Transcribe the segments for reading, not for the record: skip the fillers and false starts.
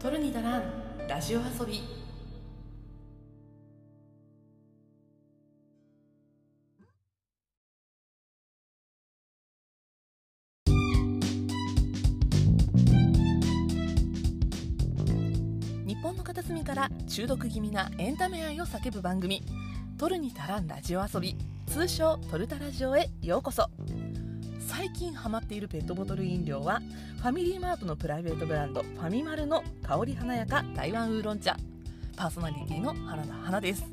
取るに足らんラジオ遊び。日本の片隅から中毒気味なエンタメ愛を叫ぶ番組、取るに足らんラジオ遊び、通称トルタラジオへようこそ。最近ハマっているペットボトル飲料はファミリーマートのプライベートブランドファミマルの香り華やか台湾ウーロン茶、パーソナリティの原田花です。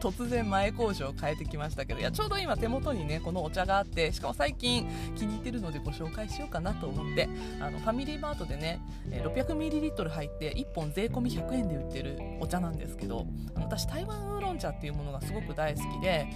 突然前工場を変えてきましたけど、ちょうど今手元にねこのお茶があって、しかも最近気に入ってるのでご紹介しようかなと思って、ファミリーマートでね 600ml 入って1本税込み100円で売ってるお茶なんですけど、私台湾ウーロン茶っていうものがすごく大好きで、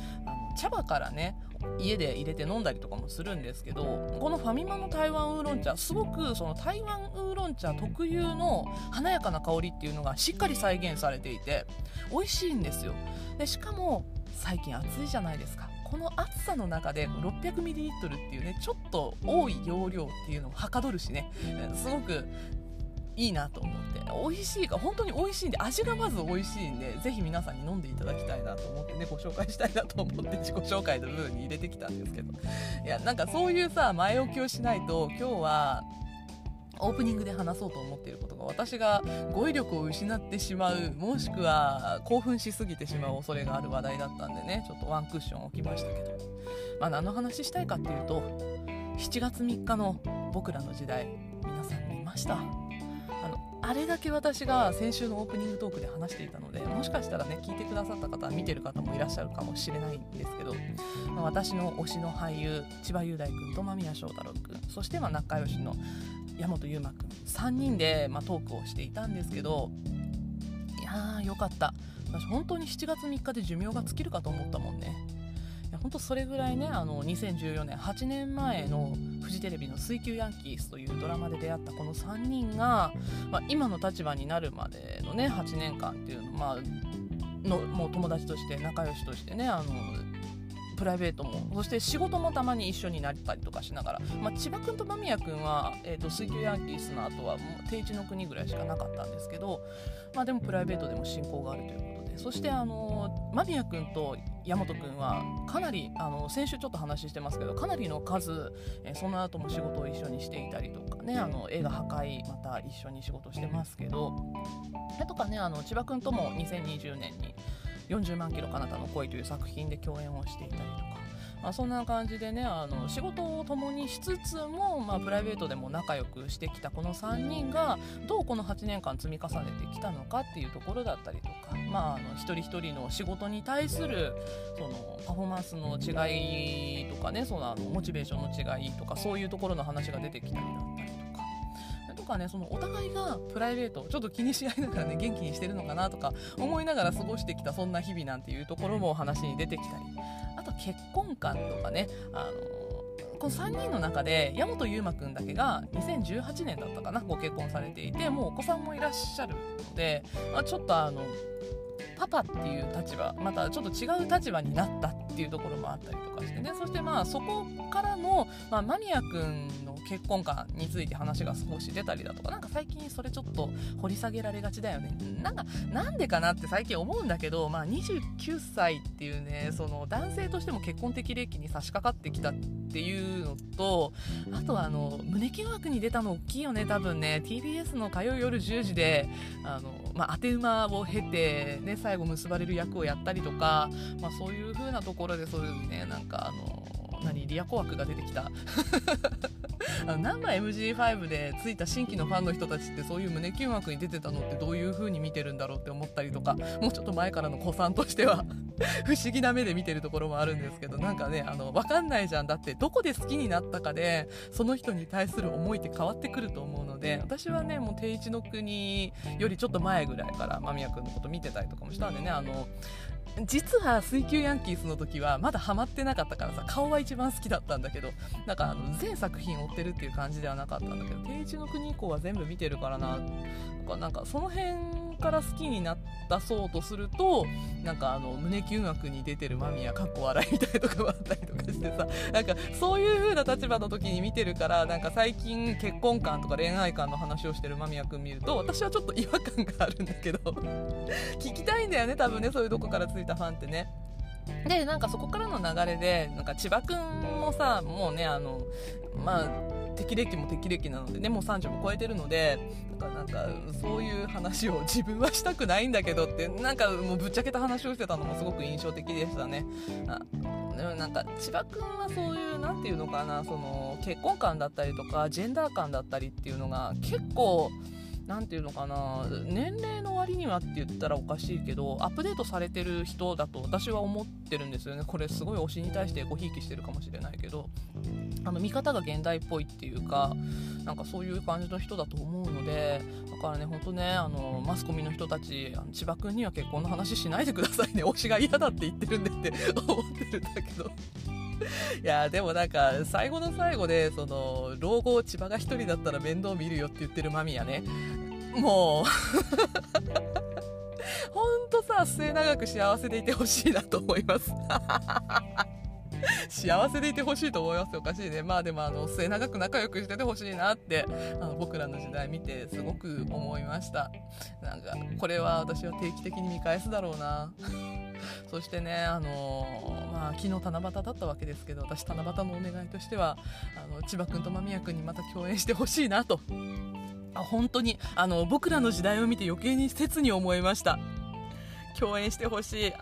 茶葉からね家で入れて飲んだりとかもするんですけど、このファミマの台湾ウーロン茶、すごくその台湾ウーロン茶特有の華やかな香りっていうのがしっかり再現されていて美味しいんですよ。でしかも最近暑いじゃないですか。この暑さの中で 600ml っていうねちょっと多い容量っていうのをはかどるしね、すごくいいなと思って、美味しいか、本当に美味しいんで、味がまず美味しいんで、ぜひ皆さんに飲んでいただきたいなと思ってね、ご紹介したいなと思って自己紹介の部分に入れてきたんですけど、なんかそういうさ前置きをしないと、今日はオープニングで話そうと思っていることが、私が語彙力を失ってしまう、もしくは興奮しすぎてしまう恐れがある話題だったんでね、ちょっとワンクッション置きましたけど、何の話したいかっていうと、7月3日の僕らの時代、皆さん見ました。あれだけ私が先週のオープニングトークで話していたので、もしかしたらね聞いてくださった方、見てる方もいらっしゃるかもしれないんですけど、私の推しの俳優千葉雄大君と間宮祥太朗君、そして仲良しの山本優真君、3人で、トークをしていたんですけど、いやーよかった。私本当に7月3日で寿命が尽きるかと思ったもんね。本当それぐらいね、2014年8年前のフジテレビの水球ヤンキースというドラマで出会ったこの3人が、今の立場になるまでのね8年間っていうの、もう友達として仲良しとしてね、プライベートも、そして仕事もたまに一緒になったりとかしながら、千葉君と間宮君は、水球ヤンキースの後はもう定置の国ぐらいしかなかったんですけど、でもプライベートでも親交があるということで、そして間宮君と山本君はかなり先週ちょっと話してますけど、かなりの数、その後も仕事を一緒にしていたりとかね、映画破壊また一緒に仕事してますけど、とかね千葉君とも2020年に40万キロ彼方の恋という作品で共演をしていたりとか、そんな感じでね仕事を共にしつつも、プライベートでも仲良くしてきたこの3人がどうこの8年間積み重ねてきたのかっていうところだったりとか、一人一人の仕事に対するそのパフォーマンスの違いとかね、そのモチベーションの違いとか、そういうところの話が出てきたりだったりとか。そのお互いがプライベートをちょっと気にし合いながらね元気にしてるのかなとか思いながら過ごしてきたそんな日々なんていうところも話に出てきたり、あと結婚観とかね、この3人の中で矢本悠馬くんだけが2018年だったかな、ご結婚されていて、もうお子さんもいらっしゃるので、ちょっとパパっていう立場、またちょっと違う立場になったっていうところもあったりとかしてね、そしてそこからの、間宮くんの結婚観について話が少し出たりだとか、なんか最近それちょっと掘り下げられがちだよね。なんでかなって最近思うんだけど、29歳っていうね、その男性としても結婚的齢期に差し掛かってきたっていうのと、あとは胸キュン枠に出たの大きいよね、多分ね。 TBS の火曜夜10時で当て馬を経て、ね、最後結ばれる役をやったりとか、そういう風なところで、そういうねなんかリアコ枠が出てきたなんか MG5 でついた新規のファンの人たちって、そういう胸キュン枠に出てたのってどういう風に見てるんだろうって思ったりとか、もうちょっと前からの子さんとしては不思議な目で見てるところもあるんですけど、なんかね分かんないじゃん。だってどこで好きになったかでその人に対する思いって変わってくると思うので、私はねもう定一の国よりちょっと前ぐらいから間宮君のこと見てたりとかもしたんでね、実は水球ヤンキースの時はまだハマってなかったからさ、顔は一番好きだったんだけど、なんか全作品追ってるっていう感じではなかったんだけど、定一の国以降は全部見てるからな、なんかその辺から好きになって出そうとするとなんか胸キュン枠に出てる間宮かっこ笑いみたいなとかもあったりとかしてさ、なんかそういう風な立場の時に見てるから、なんか最近結婚観とか恋愛観の話をしてる間宮くん見ると私はちょっと違和感があるんだけど聞きたいんだよね多分ね、そういうどこからついたファンってね。でなんかそこからの流れでなんか千葉くんもさ、もうねまあ適齢期なのでね、もう30も超えてるので、なんかそういう話を自分はしたくないんだけどって、なんかもうぶっちゃけた話をしてたのもすごく印象的でしたね。なんか千葉くんはそういうなんていうのかな、その結婚観だったりとかジェンダー観だったりっていうのが結構なんていうのかな、年齢の割にはって言ったらおかしいけどアップデートされてる人だと私は思ってるんですよね。これすごい推しに対してごひいきしてるかもしれないけど、見方が現代っぽいっていうか、なんかそういう感じの人だと思うので、だからね本当ねマスコミの人たち千葉くんには結婚の話しないでくださいね、推しが嫌だって言ってるんでって思ってるんだけどいやでもなんか最後の最後でその老後千葉が一人だったら面倒見るよって言ってる間宮ね、もうほんとさ末永く幸せでいてほしいなと思います幸せでいてほしいと思います、おかしいね。まあでも末永く仲良くしててほしいなって僕らの時代見てすごく思いました。なんかこれは私は定期的に見返すだろうなそしてねまあ、昨日七夕だったわけですけど、私七夕のお願いとしては千葉くんと間宮くんにまた共演してほしいなと、本当に僕らの時代を見て余計に切に思いました。共演してほしい、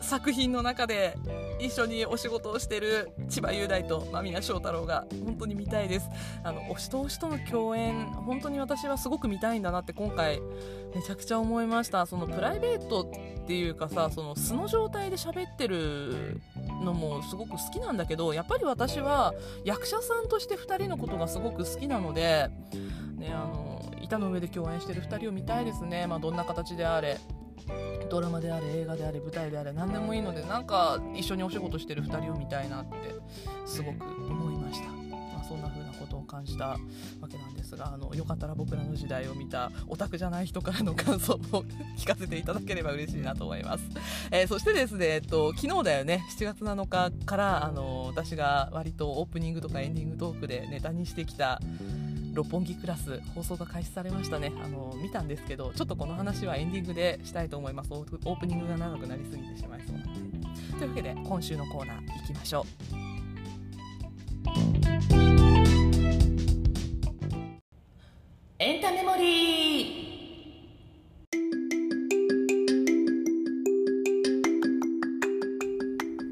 作品の中で一緒にお仕事をしてる千葉雄大と間宮祥太朗が本当に見たいです。推しと推しとの共演本当に私はすごく見たいんだなって今回めちゃくちゃ思いました。そのプライベートっていうかさ、その素の状態で喋ってるのもすごく好きなんだけど、やっぱり私は役者さんとして2人のことがすごく好きなので、ね、板の上で共演してる2人を見たいですね。まあ、どんな形であれ、ドラマであれ映画であれ舞台であれ何でもいいので、なんか一緒にお仕事してる2人を見たいなってすごく思いました。まあ、そんな風なことを感じたわけなんですが、よかったら僕らの時代を見たオタクじゃない人からの感想も聞かせていただければ嬉しいなと思います。そしてですね、昨日だよね、7月7日から私が割とオープニングとかエンディングトークでネタにしてきた六本木クラス放送が開始されましたね。見たんですけど、ちょっとこの話はエンディングでしたいと思います。オープニングが長くなりすぎてしまいそうなので、というわけで今週のコーナーいきましょう。エンタメモリー。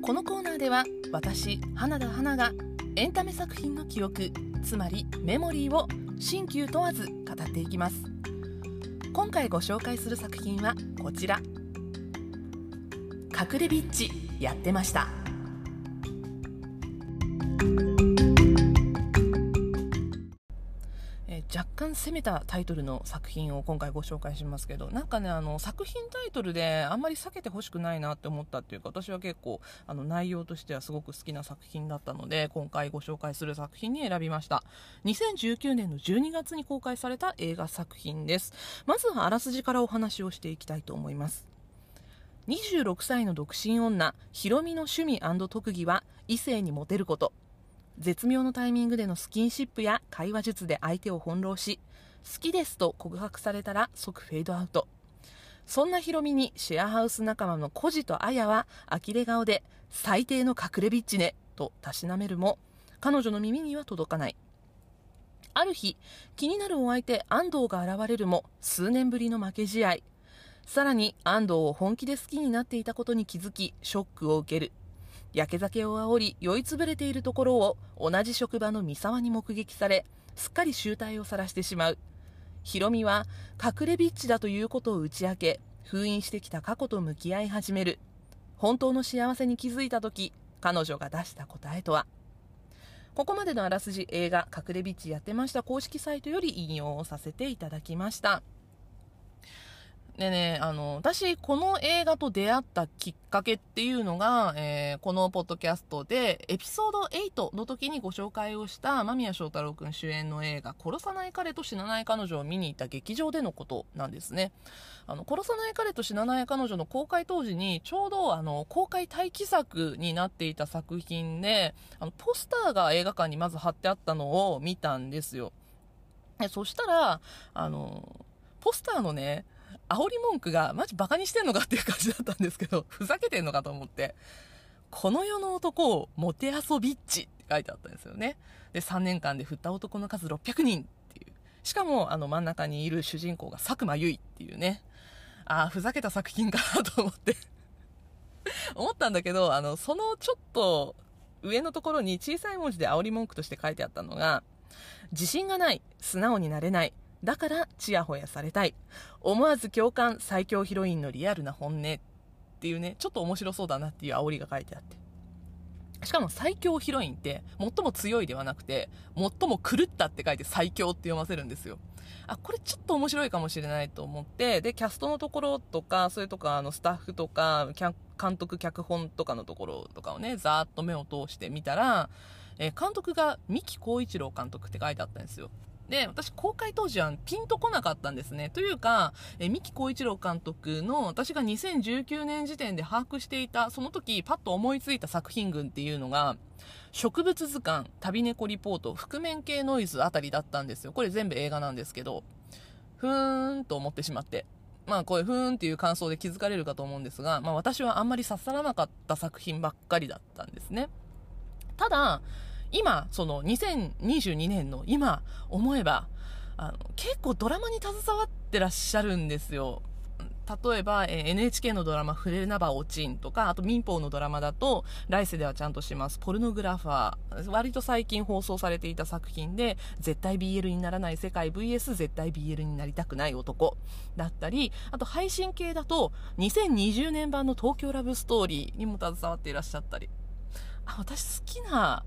このコーナーでは私花田花がエンタメ作品の記憶、つまりメモリーを新旧問わず語っていきます。今回ご紹介する作品はこちら、隠れビッチやってました。若干攻めたタイトルの作品を今回ご紹介しますけど、なんかね作品タイトルであんまり避けてほしくないなって思ったっていうか、私は結構内容としてはすごく好きな作品だったので今回ご紹介する作品に選びました。2019年の12月に公開された映画作品です。まずはあらすじからお話をしていきたいと思います。26歳の独身女ヒロミの趣味&特技は異性にモテること。絶妙のタイミングでのスキンシップや会話術で相手を翻弄し、好きですと告白されたら即フェードアウト。そんなヒロミにシェアハウス仲間のコジとアヤは呆れ顔で最低の隠れビッチねとたしなめるも、彼女の耳には届かない。ある日気になるお相手安藤が現れるも数年ぶりの負け試合。さらに安藤を本気で好きになっていたことに気づきショックを受ける。焼け酒を煽り酔いつぶれているところを同じ職場の三沢に目撃され、すっかり醜態を晒してしまう。ヒロミは隠れビッチだということを打ち明け、封印してきた過去と向き合い始める。本当の幸せに気づいたとき、彼女が出した答えとは。ここまでのあらすじ、映画隠れビッチやってました公式サイトより引用をさせていただきました。でね、私、この映画と出会ったきっかけっていうのが、このポッドキャストで、エピソード8の時にご紹介をした、間宮祥太朗くん主演の映画、殺さない彼と死なない彼女を見に行った劇場でのことなんですね。殺さない彼と死なない彼女の公開当時に、ちょうど、公開待機作になっていた作品で、ポスターが映画館にまず貼ってあったのを見たんですよ。でそしたら、ポスターのね、煽り文句がマジバカにしてんのかっていう感じだったんですけど、ふざけてんのかと思って、この世の男をモテ遊びっちって書いてあったんですよね。で、3年間で振った男の数600人っていう。しかも、真ん中にいる主人公が佐久間由衣っていうね。ああ、ふざけた作品かなと思って。思ったんだけど、そのちょっと上のところに小さい文字で煽り文句として書いてあったのが、自信がない、素直になれない。だからチヤホヤされたい、思わず共感、最強ヒロインのリアルな本音っていうね、ちょっと面白そうだなっていう煽りが書いてあって、しかも最強ヒロインって最も強いではなくて最も狂ったって書いて最強って読ませるんですよ。あ、これちょっと面白いかもしれないと思って、でキャストのところとか、それとかスタッフとか監督脚本とかのところとかをね、ざーっと目を通してみたら、監督が三木浩一郎監督って書いてあったんですよ。で、私公開当時はピンとこなかったんですね。というか、三木浩一郎監督の私が2019年時点で把握していた、その時パッと思いついた作品群っていうのが、植物図鑑、旅猫リポート、覆面系ノイズあたりだったんですよ。これ全部映画なんですけど、ふーんと思ってしまって。まあこれふーんっていう感想で気づかれるかと思うんですが、まあ私はあんまり刺さらなかった作品ばっかりだったんですね。ただ、今、その2022年の今思えば、結構ドラマに携わってらっしゃるんですよ。例えば、NHK のドラマ、フレナバオチンとか、あと民放のドラマだと、来世ではちゃんとします、ポルノグラファー、割と最近放送されていた作品で、絶対 BL にならない世界 VS 絶対 BL になりたくない男だったり、あと配信系だと、2020年版の東京ラブストーリーにも携わっていらっしゃったり、あ、私好きな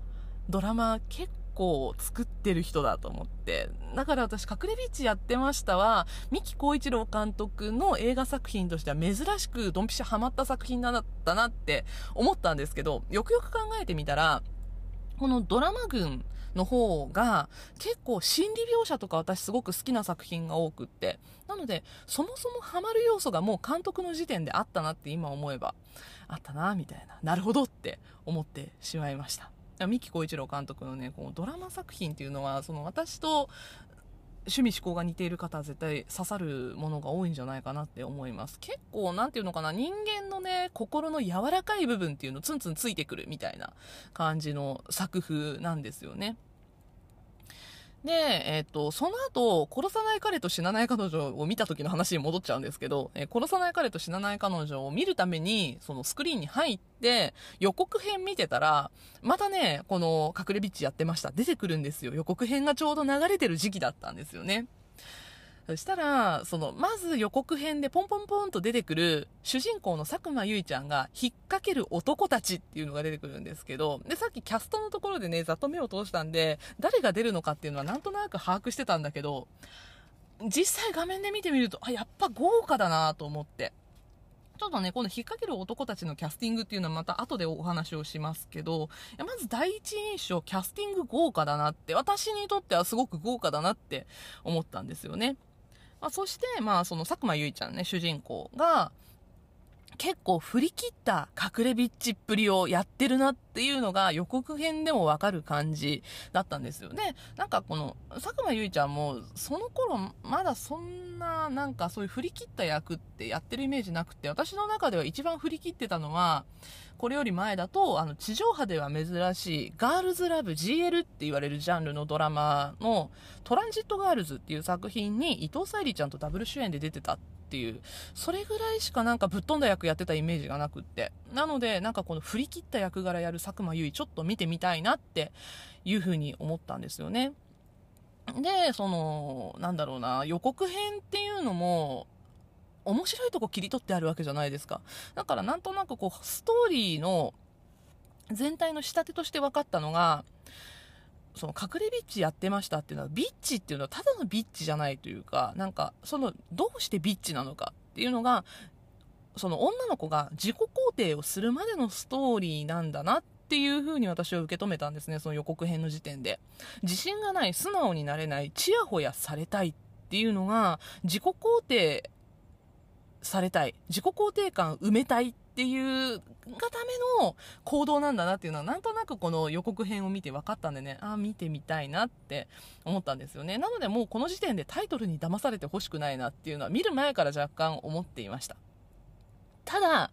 ドラマ結構作ってる人だと思って、だから私隠れビーチやってましたは三木浩一郎監督の映画作品としては珍しくドンピシャハマった作品だったなって思ったんですけど、よくよく考えてみたら、このドラマ群の方が結構心理描写とか私すごく好きな作品が多くって、なのでそもそもハマる要素がもう監督の時点であったなって今思えば、あったなみたいな、なるほどって思ってしまいました。三木浩一郎監督のね、このドラマ作品っていうのは、その私と趣味嗜好が似ている方は絶対刺さるものが多いんじゃないかなって思います。結構なんていうのかな、人間のね、心の柔らかい部分っていうのをツンツンついてくるみたいな感じの作風なんですよね。で、その後、殺さない彼と死なない彼女を見た時の話に戻っちゃうんですけど、殺さない彼と死なない彼女を見るために、そのスクリーンに入って、予告編見てたら、またね、この隠れビッチやってました。出てくるんですよ。予告編がちょうど流れてる時期だったんですよね。そしたら、まず予告編でポンポンポンと出てくる主人公の佐久間由衣ちゃんが引っ掛ける男たちっていうのが出てくるんですけど、で、さっきキャストのところでね、ざっと目を通したんで、誰が出るのかっていうのはなんとなく把握してたんだけど、実際画面で見てみると、あ、やっぱ豪華だなと思って。ちょっとね、この引っ掛ける男たちのキャスティングっていうのはまた後でお話をしますけど、まず第一印象、キャスティング豪華だなって、私にとってはすごく豪華だなって思ったんですよね。そして、その佐久間由衣ちゃんね、主人公が、結構振り切った隠れビッチっぷりをやってるなっていうのが予告編でもわかる感じだったんですよね。なんかこの佐久間由衣ちゃんもその頃まだそんななんかそういう振り切った役ってやってるイメージなくて、私の中では一番振り切ってたのは、これより前だと地上波では珍しいガールズラブ GL って言われるジャンルのドラマのトランジットガールズっていう作品に伊藤沙莉ちゃんとダブル主演で出てたっていう、それぐらいしかなんかぶっ飛んだ役やってたイメージがなくって、なのでなんかこの振り切った役柄やる佐久間由衣ちょっと見てみたいなっていう風に思ったんですよね。で、なんだろうな、予告編っていうのも面白いとこ切り取ってあるわけじゃないですか。だからなんとなくこうストーリーの全体の仕立てとして分かったのが、その隠れビッチやってましたっていうのは、ビッチっていうのはただのビッチじゃないというか、なんかどうしてビッチなのかっていうのが、その女の子が自己肯定をするまでのストーリーなんだなっていう風に私は受け止めたんですね、その予告編の時点で。自信がない、素直になれない、ちやほやされたいっていうのが、自己肯定されたい、自己肯定感埋めたいっていうがための行動なんだなっていうのは、なんとなくこの予告編を見て分かったんでね、見てみたいなって思ったんですよね。なのでもうこの時点でタイトルに騙されてほしくないなっていうのは見る前から若干思っていました。ただ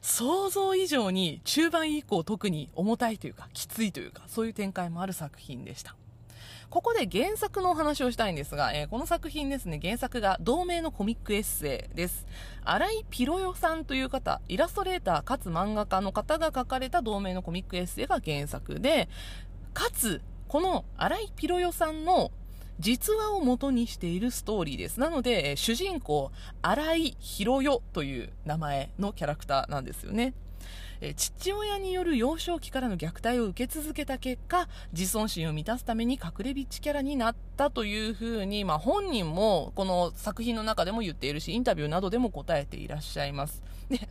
想像以上に中盤以降特に重たいというかきついというか、そういう展開もある作品でした。ここで原作のお話をしたいんですが、この作品ですね、原作が同名のコミックエッセイです。新井ピロヨさんという方、イラストレーターかつ漫画家の方が書かれた同名のコミックエッセイが原作で、かつこの新井ピロヨさんの実話を元にしているストーリーです。なので、主人公、新井博代という名前のキャラクターなんですよね。父親による幼少期からの虐待を受け続けた結果、自尊心を満たすために隠れビッチキャラになったというふうに、本人もこの作品の中でも言っているし、インタビューなどでも答えていらっしゃいます。で、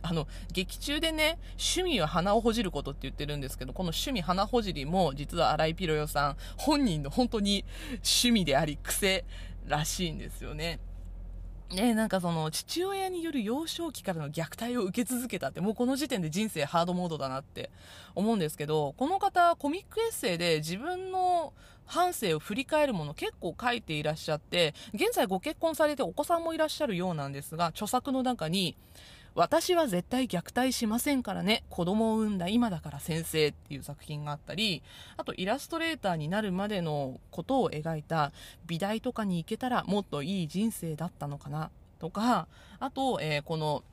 劇中でね、趣味は鼻をほじることって言ってるんですけど、この趣味鼻ほじりも実は新井ピロヨさん本人の本当に趣味であり癖らしいんですよね。なんかその父親による幼少期からの虐待を受け続けたって、もうこの時点で人生ハードモードだなって思うんですけど、この方コミックエッセイで自分の半生を振り返るもの結構書いていらっしゃって、現在ご結婚されてお子さんもいらっしゃるようなんですが、著作の中に私は絶対虐待しませんからね、子供を産んだ今だから先生っていう作品があったり、あとイラストレーターになるまでのことを描いた美大とかに行けたらもっといい人生だったのかなとか、あと、この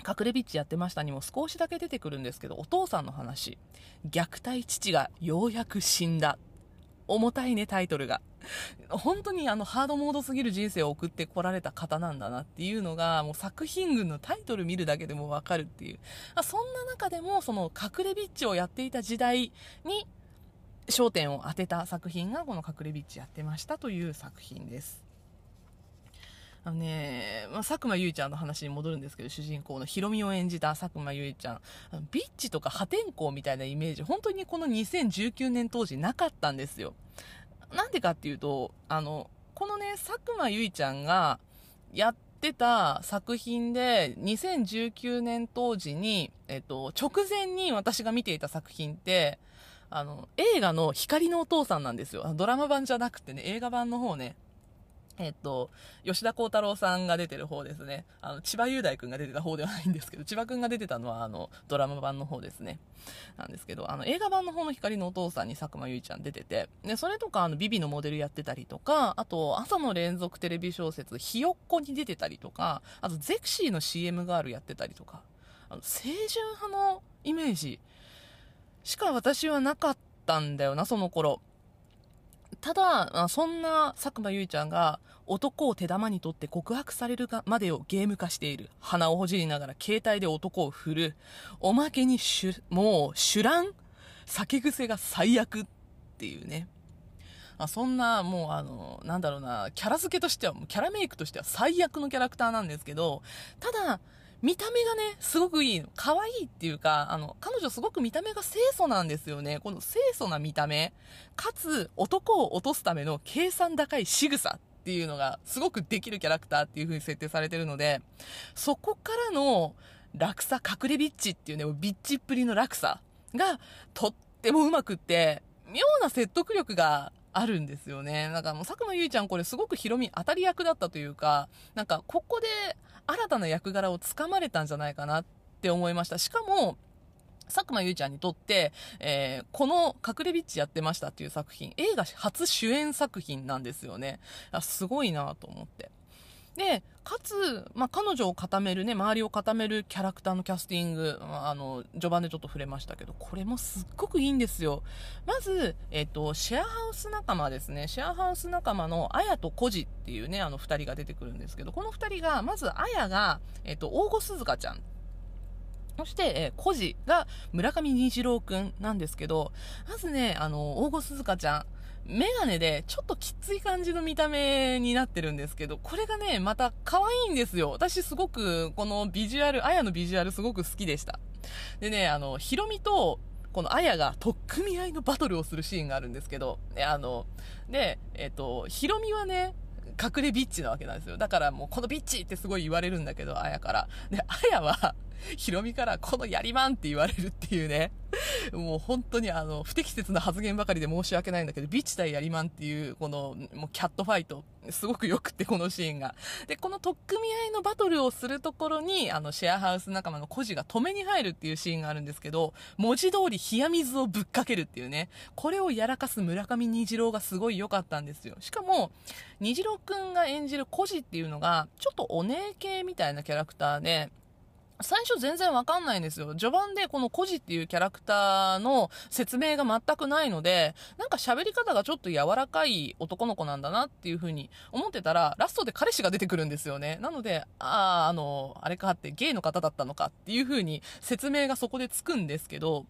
隠れビッチやってましたにも少しだけ出てくるんですけど、お父さんの話、虐待父がようやく死んだ。重たいね、タイトルが。本当にハードモードすぎる人生を送ってこられた方なんだなっていうのが、もう作品群のタイトル見るだけでも分かるっていう、そんな中でもその隠れビッチをやっていた時代に焦点を当てた作品がこの隠れビッチやってましたという作品です。佐久間由衣ちゃんの話に戻るんですけど、主人公のヒロミを演じた佐久間由衣ちゃん、ビッチとか破天荒みたいなイメージ、本当にこの2019年当時なかったんですよ。なんでかっていうと、このね、佐久間由衣ちゃんがやってた作品で、2019年当時に、直前に私が見ていた作品って、映画の光のお父さんなんですよ。ドラマ版じゃなくてね、映画版の方ね。吉田鋼太郎さんが出てる方ですね。千葉雄大くんが出てた方ではないんですけど、千葉くんが出てたのはドラマ版の方ですね。なんですけど、映画版の方の光のお父さんに佐久間由衣ちゃん出てて、でそれとかビビのモデルやってたりとか、あと朝の連続テレビ小説ひよっこに出てたりとか、あとゼクシーの CM ガールやってたりとか、青春派のイメージしか私はなかったんだよな、その頃。ただ、そんな佐久間由衣ちゃんが男を手玉に取って告白されるまでをゲーム化している。鼻をほじりながら携帯で男を振る。おまけにもう酒乱、酒癖が最悪っていうね。そんな、もうなんだろうな、キャラ付けとしては、キャラメイクとしては最悪のキャラクターなんですけど、ただ、見た目がね、すごくいいの。可愛いっていうか、彼女すごく見た目が清楚なんですよね。この清楚な見た目、かつ男を落とすための計算高い仕草っていうのがすごくできるキャラクターっていう風に設定されてるので、そこからの落差、隠れビッチっていうね、ビッチっぷりの落差がとってもうまくって、妙な説得力があるんですよね。なんかもう佐久間由衣ちゃん、これすごくヒロミ当たり役だったというか、なんかここで新たな役柄をつかまれたんじゃないかなって思いました。しかも佐久間由衣ちゃんにとって、この隠れビッチやってましたっていう作品、映画初主演作品なんですよね。すごいなと思って。でかつ、彼女を固めるね、周りを固めるキャラクターのキャスティング、序盤でちょっと触れましたけど、これもすっごくいいんですよ。まず、シェアハウス仲間ですね。シェアハウス仲間のアヤとコジっていうね、二人が出てくるんですけど、この二人が、まずアヤが、大後鈴鹿ちゃん。そして、コジが村上虹郎くんなんですけど、まずね、大後鈴鹿ちゃん。メガネでちょっときつい感じの見た目になってるんですけど、これがねまた可愛いんですよ。私すごくこのビジュアル、あやのビジュアルすごく好きでした。でね、ヒロミとこのあやが取っ組み合いのバトルをするシーンがあるんですけど、ヒロミはね隠れビッチなわけなんですよ。だからもうこのビッチってすごい言われるんだけど、あやから。で、あやはヒロミからこのやりまんって言われるっていうね。もう本当に不適切な発言ばかりで申し訳ないんだけど、ビッチ対やりまんっていうこのもうキャットファイトすごくよくって、このシーンが。で、この取っ組み合いのバトルをするところにシェアハウス仲間のコジが止めに入るっていうシーンがあるんですけど、文字通り冷や水をぶっかけるっていうね。これをやらかす村上虹郎がすごい良かったんですよ。しかも虹郎くんが演じるコジっていうのがちょっとお姉系みたいなキャラクターで、最初全然わかんないんですよ。序盤でこのコジっていうキャラクターの説明が全くないので、なんか喋り方がちょっと柔らかい男の子なんだなっていう風に思ってたら、ラストで彼氏が出てくるんですよね。なので、あれかってゲイの方だったのかっていう風に説明がそこでつくんですけど、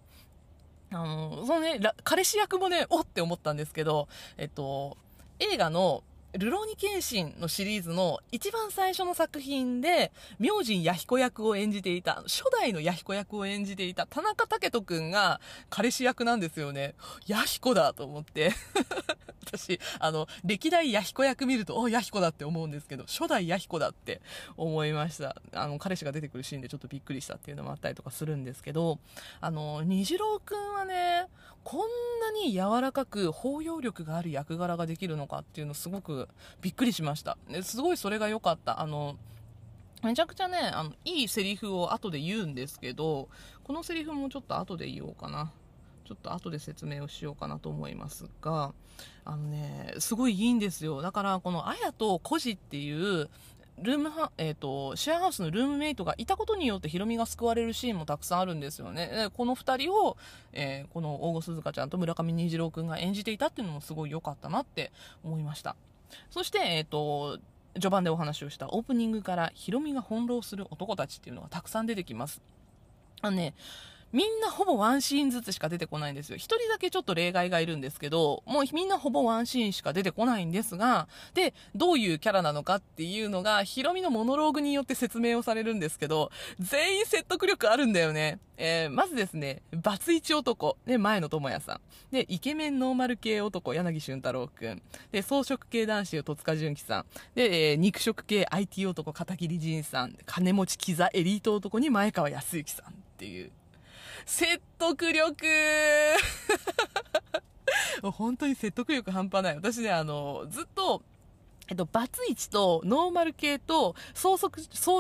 そのね、彼氏役もね、おって思ったんですけど、映画のるろうに剣心のシリーズの一番最初の作品で明神弥彦役を演じていた、初代の弥彦役を演じていた田中武人くんが彼氏役なんですよね。弥彦だと思って私歴代弥彦役見るとお、弥彦だって思うんですけど、初代弥彦だって思いました。彼氏が出てくるシーンでちょっとびっくりしたっていうのもあったりとかするんですけど、虹郎くんはねこんなに柔らかく包容力がある役柄ができるのかっていうのすごくびっくりしました。すごいそれが良かった。めちゃくちゃね、いいセリフを後で言うんですけど、このセリフもちょっと後で言おうかな。ちょっと後で説明をしようかなと思いますが、すごいいいんですよ。だから、このあやとコジっていう、シェアハウスのルームメイトがいたことによってヒロミが救われるシーンもたくさんあるんですよね。この2人を、この大越涼香ちゃんと村上虹郎くんが演じていたっていうのもすごい良かったなって思いました。そして、序盤でお話をしたオープニングからヒロミが翻弄する男たちっていうのがたくさん出てきます。みんなほぼワンシーンずつしか出てこないんですよ。一人だけちょっと例外がいるんですけど、もうみんなほぼワンシーンしか出てこないんですが、で、どういうキャラなのかっていうのが、ヒロミのモノローグによって説明をされるんですけど、全員説得力あるんだよね。まずですね、バツイチ男、で、前野智也さん。で、イケメンノーマル系男、柳俊太郎くん。で、草食系男子、戸塚純喜さん。で、肉食系 IT 男、片桐仁さん。金持ちキザエリート男に前川康之さんっていう。説得力本当に説得力半端ない。私ね、ずっと、バツイチとノーマル系と草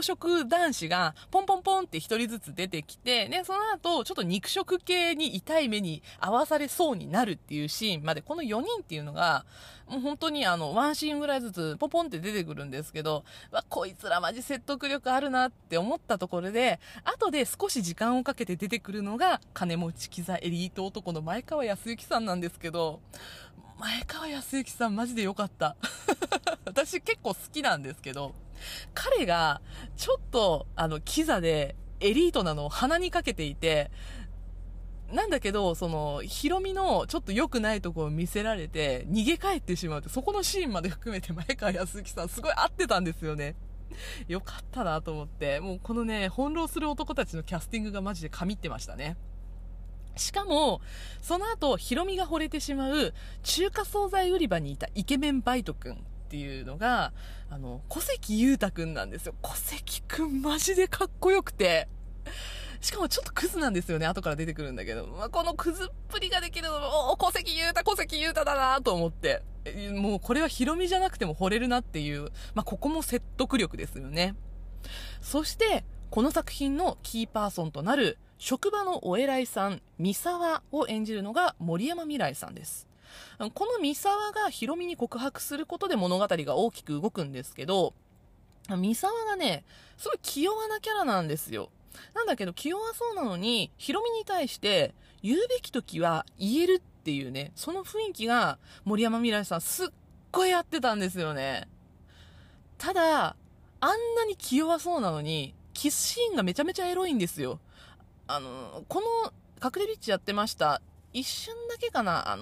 食男子がポンポンポンって一人ずつ出てきて、ね、その後ちょっと肉食系に痛い目に合わされそうになるっていうシーンまで、この4人っていうのがもう本当にワンシーンぐらいずつポポンって出てくるんですけど、こいつらマジ説得力あるなって思ったところで、後で少し時間をかけて出てくるのが金持ちキザエリート男の前川康之さんなんですけど、前川康之さんマジで良かった私結構好きなんですけど、彼がちょっとキザでエリートなのを鼻にかけていて、なんだけど、ヒロミのちょっと良くないところを見せられて逃げ帰ってしまうって、そこのシーンまで含めて前川康之さんすごい合ってたんですよね。よかったなと思って、もうこのね翻弄する男たちのキャスティングがマジで神ってましたね。しかもその後ヒロミが惚れてしまう中華惣菜売り場にいたイケメンバイト君っていうのが小関裕太君なんですよ。小関君マジでかっこよくて、しかもちょっとクズなんですよね。後から出てくるんだけど、このクズっぷりができるのも小関裕太だなと思って、もうこれはヒロミじゃなくても惚れるなっていう、ここも説得力ですよね。そしてこの作品のキーパーソンとなる職場のお偉いさん、三沢を演じるのが森山未来さんです。この三沢がヒロミに告白することで物語が大きく動くんですけど、三沢がね、すごい気弱なキャラなんですよ。なんだけど気弱そうなのに、ヒロミに対して言うべき時は言えるっていうね、その雰囲気が森山未来さんすっごい合ってたんですよね。ただ、あんなに気弱そうなのに、キスシーンがめちゃめちゃエロいんですよ。この隠れビッチやってました一瞬だけかな、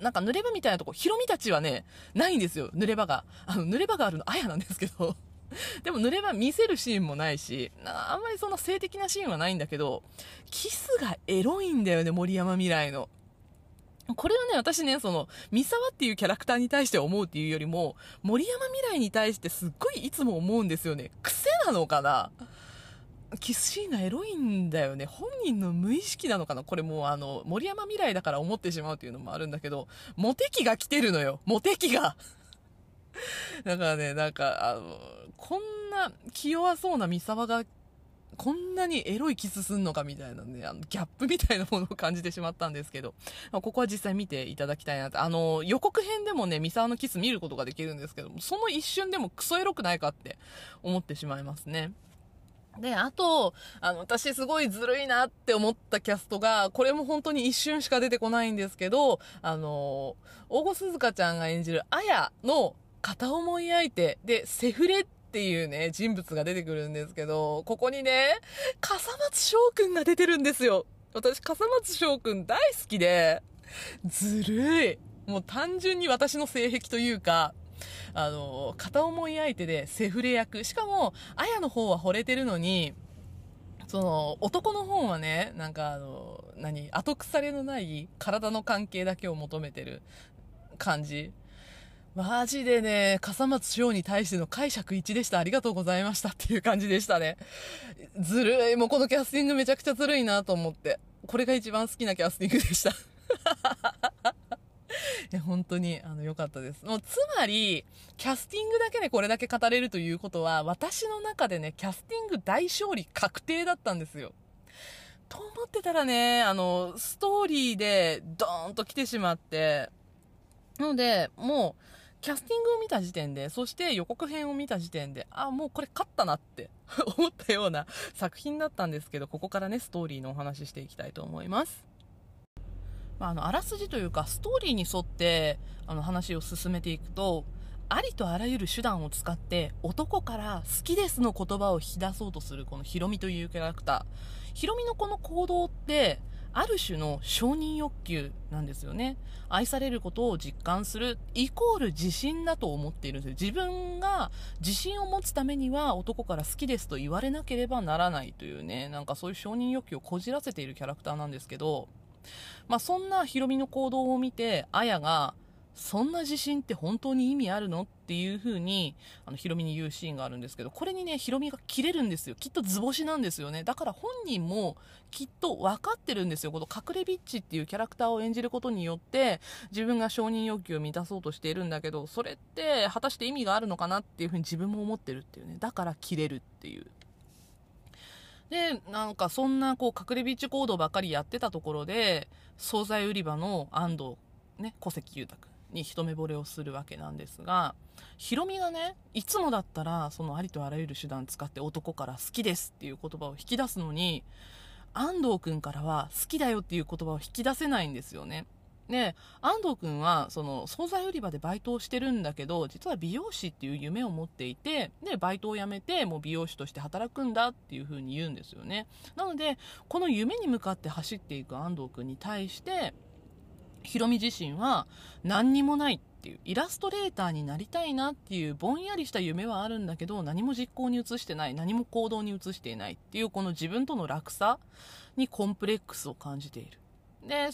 なんか濡れ場みたいなとこ、ヒロミたちはね、ないんですよ、濡れ場が。濡れ場があるの、あやなんですけど。でも濡れ場見せるシーンもないし、あんまりそんな性的なシーンはないんだけど、キスがエロいんだよね、森山未來の。これはね、私ね、三沢っていうキャラクターに対して思うっていうよりも、森山未來に対してすっごいいつも思うんですよね。癖なのかな、キスシーンがエロいんだよね。本人の無意識なのかな。これもう森山未來だから思ってしまうっていうのもあるんだけど、モテ期が来てるのよ。モテ期が。だからね、なんか、こんな気弱そうな三沢が、こんなにエロいキスすんのかみたいなね、ギャップみたいなものを感じてしまったんですけど、ここは実際見ていただきたいなと。予告編でもね、三沢のキス見ることができるんですけども、その一瞬でもクソエロくないかって思ってしまいますね。で、あと、私すごいずるいなって思ったキャストが、これも本当に一瞬しか出てこないんですけど、大河涼香ちゃんが演じるあやの片思い相手で、セフレっていうね、人物が出てくるんですけど、ここにね、笠松将くんが出てるんですよ。私、笠松将くん大好きで、ずるい。もう単純に私の性癖というか、片思い相手でセフレ役。しかも、あやの方は惚れてるのに、男の方はね、なんか後腐れのない体の関係だけを求めてる感じ。マジでね、笠松将に対しての解釈一致でした。ありがとうございましたっていう感じでしたね。ずるい。もうこのキャスティングめちゃくちゃずるいなと思って。これが一番好きなキャスティングでした。いや本当に良かったです。もうつまり、キャスティングだけでこれだけ語れるということは、私の中でね、キャスティング大勝利確定だったんですよ。と思ってたらね、ストーリーでドーンと来てしまって、なので、もう、キャスティングを見た時点で、そして予告編を見た時点で、あ、もうこれ勝ったなって思ったような作品だったんですけど、ここからね、ストーリーのお話ししていきたいと思います。あらすじというか、ストーリーに沿って話を進めていくと、ありとあらゆる手段を使って男から好きですの言葉を引き出そうとするこのヒロミというキャラクター。ヒロミのこの行動って、ある種の承認欲求なんですよね。愛されることを実感するイコール自信だと思っているんですよ。自分が自信を持つためには男から好きですと言われなければならないというね、なんかそういう承認欲求をこじらせているキャラクターなんですけど、そんなヒロミの行動を見て、あやがそんな自信って本当に意味あるのっていう風にヒロミに言うシーンがあるんですけど、これにねヒロミが切れるんですよ。きっと図星なんですよね。だから本人もきっと分かってるんですよ。この隠れビッチっていうキャラクターを演じることによって自分が承認欲求を満たそうとしているんだけど、それって果たして意味があるのかなっていう風に自分も思ってるっていうね。だから切れるっていう。で、なんかそんなこう隠れビッチ行動ばっかりやってたところで、惣菜売り場の安藤ね、小関裕太君に一目惚れをするわけなんですが、ヒロミがね、いつもだったらありとあらゆる手段使って男から好きですっていう言葉を引き出すのに、安藤君からは好きだよっていう言葉を引き出せないんですよね。で、安藤君は惣菜売り場でバイトをしてるんだけど、実は美容師っていう夢を持っていて、でバイトを辞めてもう美容師として働くんだっていう風に言うんですよね。なのでこの夢に向かって走っていく安藤君に対してヒロミ自身は何にもないっていう、イラストレーターになりたいなっていうぼんやりした夢はあるんだけど、何も実行に移してない、何も行動に移していないっていう、この自分との落差にコンプレックスを感じている。で、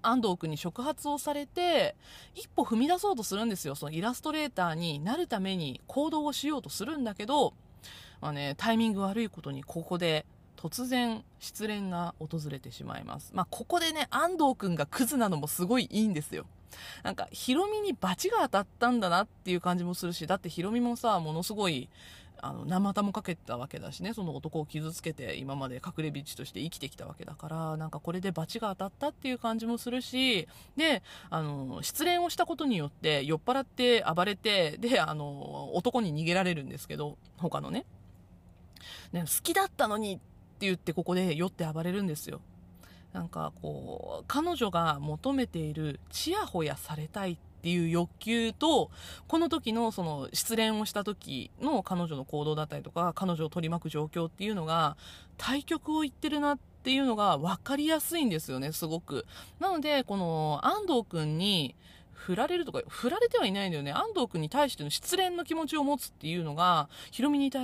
安藤君に触発をされて一歩踏み出そうとするんですよ。イラストレーターになるために行動をしようとするんだけど、タイミング悪いことにここで突然失恋が訪れてしまいます。ここでね、安藤君がクズなのもすごいいいんですよ。なんかヒロミに罰が当たったんだなっていう感じもするし、だってヒロミもさ、ものすごい生玉かけたわけだしね、その男を傷つけて今まで隠れビッチとして生きてきたわけだから、なんかこれで罰が当たったっていう感じもするし、で失恋をしたことによって酔っ払って暴れて、で男に逃げられるんですけど、他のね、好きだったのにって言って、ここで酔って暴れるんですよ。なんかこう彼女が求めているちやほやされたいっていう欲求と、この時の失恋をした時の彼女の行動だったりとか、彼女を取り巻く状況っていうのが対極を言ってるなってっていうのが分かりやすいんですよね、すごく。なので、この安藤くんに振られるとか、振られてはいないんだよね。安藤くんに対しての失恋の気持ちを持つっていうのが、ヒロミにと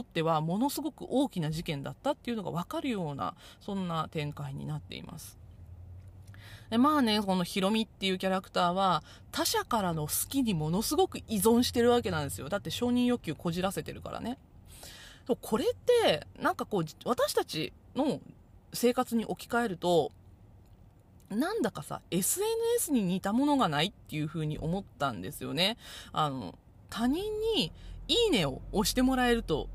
ってはものすごく大きな事件だったっていうのが分かるような、そんな展開になっています。でまあね、このヒロミっていうキャラクターは他者からの好きにものすごく依存してるわけなんですよ。だって承認欲求こじらせてるからね。これってなんかこう私たちの生活に置き換えるとなんだかさ SNS に似たものがないっていう風に思ったんですよね。他人にいいねを押してもらえると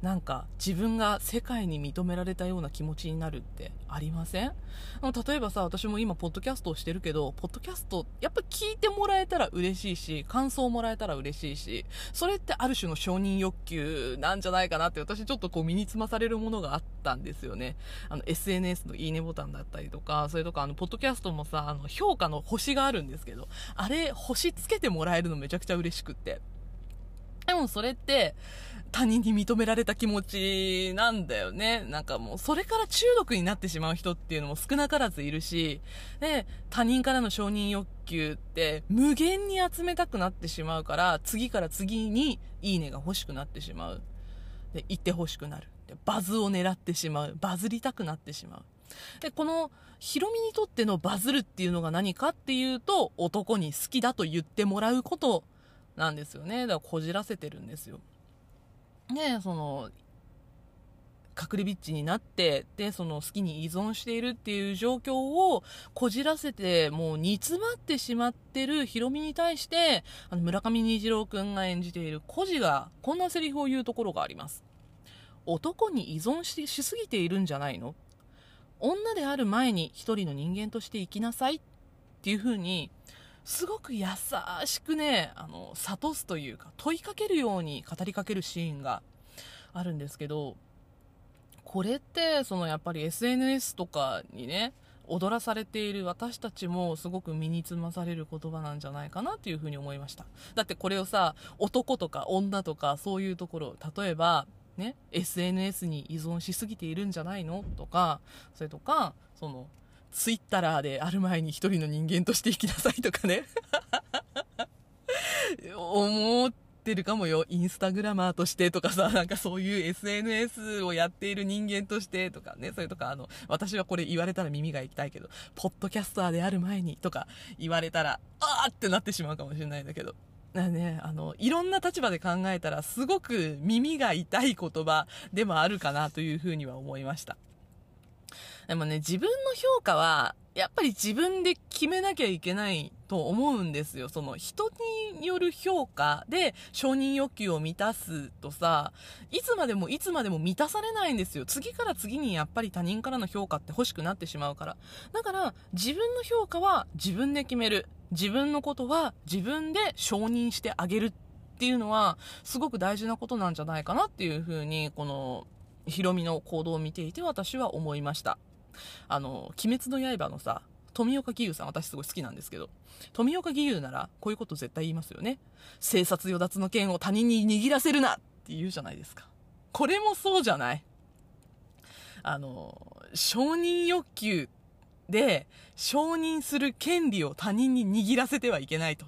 なんか自分が世界に認められたような気持ちになるってありません？例えばさ、私も今ポッドキャストをしてるけど、ポッドキャストやっぱ聞いてもらえたら嬉しいし、感想をもらえたら嬉しいし、それってある種の承認欲求なんじゃないかなって、私ちょっとこう身につまされるものがあったんですよね。SNS のいいねボタンだったりとか、それとかポッドキャストもさ、評価の星があるんですけど、あれ星つけてもらえるのめちゃくちゃ嬉しくって、でもそれって他人に認められた気持ちなんだよね。なんかもうそれから中毒になってしまう人っていうのも少なからずいるし、で他人からの承認欲求って無限に集めたくなってしまうから、次から次にいいねが欲しくなってしまう、で言って欲しくなる、でバズを狙ってしまう、バズりたくなってしまう。でこのヒロミにとってのバズるっていうのが何かっていうと、男に好きだと言ってもらうことなんですよね。だからこじらせてるんですよ。でその隠れビッチになって、でその好きに依存しているっていう状況をこじらせて、もう煮詰まってしまってるヒロミに対して、村上虹郎くんが演じているコジがこんなセリフを言うところがあります。男に依存しすぎているんじゃないの、女である前に一人の人間として生きなさいっていう風に、すごく優しくね、諭すというか問いかけるように語りかけるシーンがあるんですけど、これってそのやっぱり SNS とかにね踊らされている私たちもすごく身につまされる言葉なんじゃないかなというふうに思いました。だってこれをさ、男とか女とかそういうところ、例えばね SNS に依存しすぎているんじゃないのとか、それとかそのツイッターである前に一人の人間として生きなさいとかね思ってるかもよ、インスタグラマーとしてとかさ、なんかそういう SNS をやっている人間としてとかね、それとか私はこれ言われたら耳が痛いけど、ポッドキャスターである前にとか言われたらあーってなってしまうかもしれないんだけど、ね、いろんな立場で考えたらすごく耳が痛い言葉でもあるかなというふうには思いました。でもね、自分の評価はやっぱり自分で決めなきゃいけないと思うんですよ。その人による評価で承認欲求を満たすとさ、いつまでもいつまでも満たされないんですよ。次から次にやっぱり他人からの評価って欲しくなってしまうから。だから自分の評価は自分で決める、自分のことは自分で承認してあげるっていうのはすごく大事なことなんじゃないかなっていうふうに、このヒロミの行動を見ていて私は思いました。鬼滅の刃のさ、富岡義勇さん、私すごい好きなんですけど、富岡義勇ならこういうこと絶対言いますよね。生殺与奪の剣を他人に握らせるなって言うじゃないですか。これもそうじゃない。承認欲求で承認する権利を他人に握らせてはいけないと。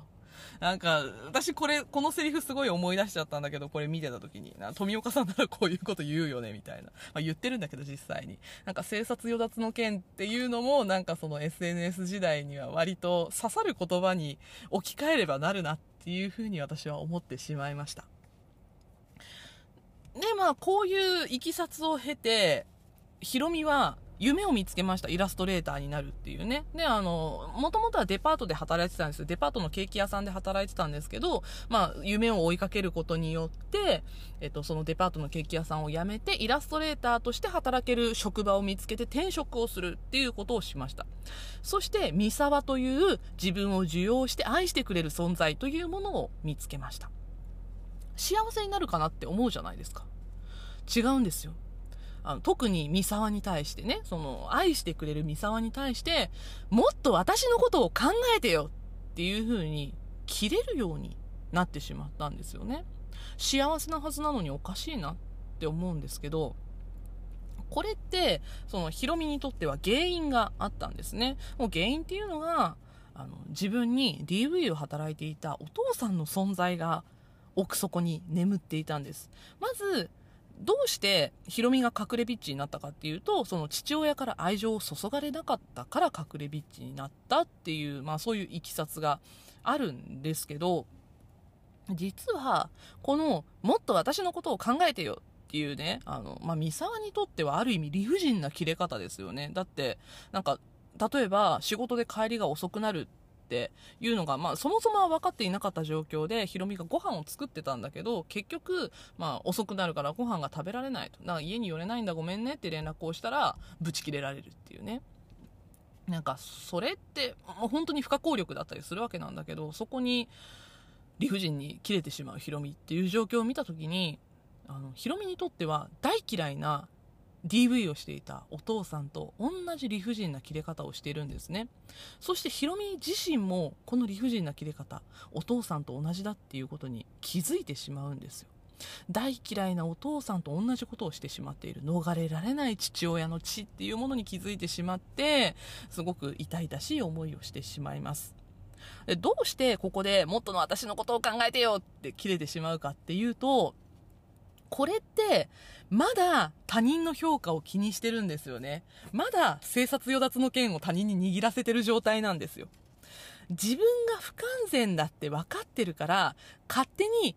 なんか私このセリフすごい思い出しちゃったんだけど、これ見てた時に富岡さんならこういうこと言うよねみたいな、言ってるんだけど、実際になんか生殺与奪の剣っていうのもなんかその SNS 時代には割と刺さる言葉に置き換えればなるなっていうふうに私は思ってしまいました。でこういういきさつを経てヒロミは夢を見つけました。イラストレーターになるっていうね。で、もともとはデパートで働いてたんですよ。デパートのケーキ屋さんで働いてたんですけど、夢を追いかけることによって、そのデパートのケーキ屋さんを辞めて、イラストレーターとして働ける職場を見つけて転職をするっていうことをしました。そして、三沢という自分を受容して愛してくれる存在というものを見つけました。幸せになるかなって思うじゃないですか。違うんですよ。特に三沢に対してね、その愛してくれる三沢に対してもっと私のことを考えてよっていう風に切れるようになってしまったんですよね。幸せなはずなのにおかしいなって思うんですけど、これってそのヒロミにとっては原因があったんですね。もう原因っていうのが自分に DV を働いていたお父さんの存在が奥底に眠っていたんです。まずどうしてヒロミが隠れビッチになったかっていうと、その父親から愛情を注がれなかったから隠れビッチになったっていう、そういういきさつがあるんですけど、実はこのもっと私のことを考えてよっていうね、三沢にとってはある意味理不尽な切れ方ですよね。だってなんか例えば仕事で帰りが遅くなるっていうのが、そもそもは分かっていなかった状況でヒロミがご飯を作ってたんだけど、結局、遅くなるからご飯が食べられないと、なんか家に寄れないんだごめんねって連絡をしたらブチ切れられるっていうね。なんかそれって本当に不可抗力だったりするわけなんだけど、そこに理不尽に切れてしまうヒロミっていう状況を見た時に、ヒロミにとっては大嫌いなDV をしていたお父さんと同じ理不尽な切れ方をしているんですね。そしてヒロミ自身もこの理不尽な切れ方、お父さんと同じだっていうことに気づいてしまうんですよ。大嫌いなお父さんと同じことをしてしまっている、逃れられない父親の血っていうものに気づいてしまって、すごく痛々しい思いをしてしまいます。で、どうしてここでもっとの私のことを考えてよって切れてしまうかっていうと、これってまだ他人の評価を気にしてるんですよね。まだ生殺与奪の権を他人に握らせてる状態なんですよ。自分が不完全だって分かってるから、勝手に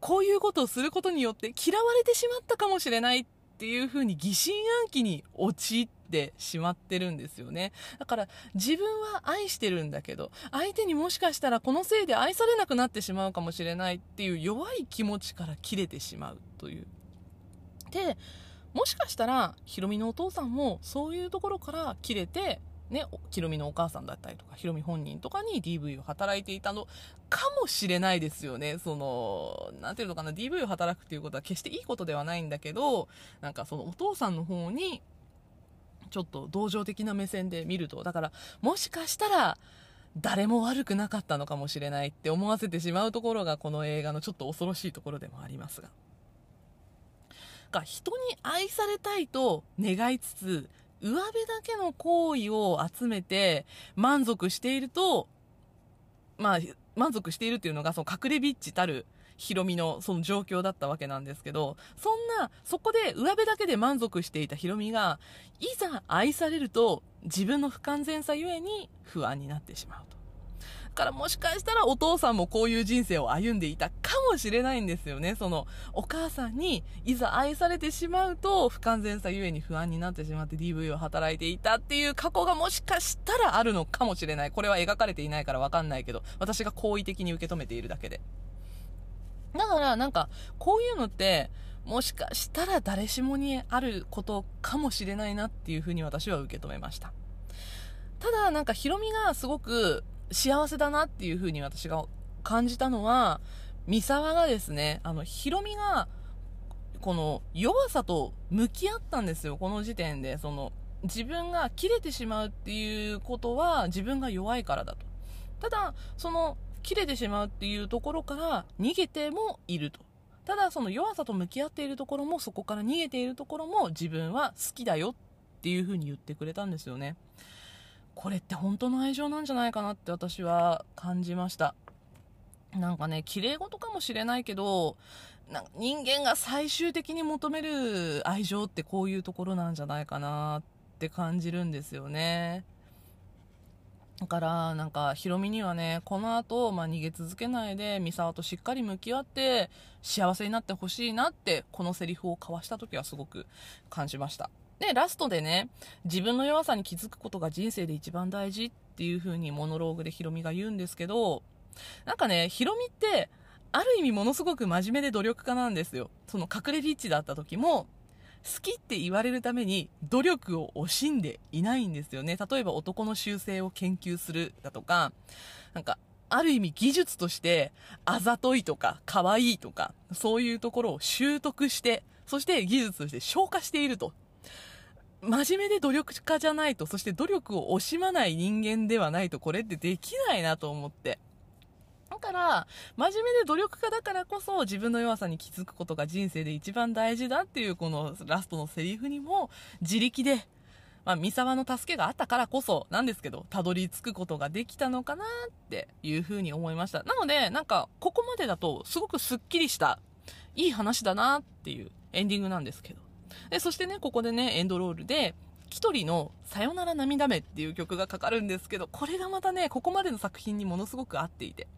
こういうことをすることによって嫌われてしまったかもしれないっていう風に疑心暗鬼に陥ってしまってるんですよね。だから自分は愛してるんだけど、相手にもしかしたらこのせいで愛されなくなってしまうかもしれないっていう弱い気持ちから切れてしまうという。で、もしかしたらヒロミのお父さんもそういうところから切れて、ね、ヒロミのお母さんだったりとかヒロミ本人とかに DV を働いていたのかもしれないですよね。そのなんていうのかな、 DV を働くということは決していいことではないんだけど、なんかそのお父さんの方にちょっと同情的な目線で見ると、だからもしかしたら誰も悪くなかったのかもしれないって思わせてしまうところが、この映画のちょっと恐ろしいところでもありますが、人に愛されたいと願いつつ上辺だけの行為を集めて満足していると、満足しているっていうのがその隠れビッチたるヒロミのその状況だったわけなんですけど、そこで上辺だけで満足していたヒロミがいざ愛されると自分の不完全さゆえに不安になってしまうと。だからもしかしたらお父さんもこういう人生を歩んでいたかもしれないんですよね。そのお母さんにいざ愛されてしまうと不完全さゆえに不安になってしまって DV を働いていたっていう過去がもしかしたらあるのかもしれない。これは描かれていないから分かんないけど、私が好意的に受け止めているだけで。だからなんかこういうのってもしかしたら誰しもにあることかもしれないなっていうふうに私は受け止めました。ただなんかヒロミがすごく幸せだなっていう風に私が感じたのは、三沢がですね、ヒロミがこの弱さと向き合ったんですよ。この時点でその自分が切れてしまうっていうことは自分が弱いからだと。ただその切れてしまうっていうところから逃げてもいると。ただその弱さと向き合っているところも、そこから逃げているところも自分は好きだよっていう風に言ってくれたんですよね。これって本当の愛情なんじゃないかなって私は感じました。なんかね、綺麗事かもしれないけど、なんか人間が最終的に求める愛情ってこういうところなんじゃないかなって感じるんですよね。だからなんかヒロミにはね、この後、逃げ続けないで三沢としっかり向き合って幸せになってほしいなって、このセリフを交わした時はすごく感じました。で、ラストでね、自分の弱さに気づくことが人生で一番大事っていう風にモノローグでヒロミが言うんですけど、なんかね、ヒロミってある意味ものすごく真面目で努力家なんですよ。その隠れビッチだった時も好きって言われるために努力を惜しんでいないんですよね。例えば男の習性を研究するだとか、なんかある意味技術としてあざといとか可愛いとか、そういうところを習得して、そして技術として消化していると。真面目で努力家じゃないと、そして努力を惜しまない人間ではないと、これってできないなと思って。なんかから真面目で努力家だからこそ自分の弱さに気づくことが人生で一番大事だっていうこのラストのセリフにも自力で、三沢の助けがあったからこそなんですけど、たどり着くことができたのかなっていうふうに思いました。なのでなんかここまでだとすごくすっきりしたいい話だなっていうエンディングなんですけど、でそしてねここでねエンドロールで一人のさよなら涙目っていう曲がかかるんですけど、これがまたねここまでの作品にものすごく合っていて、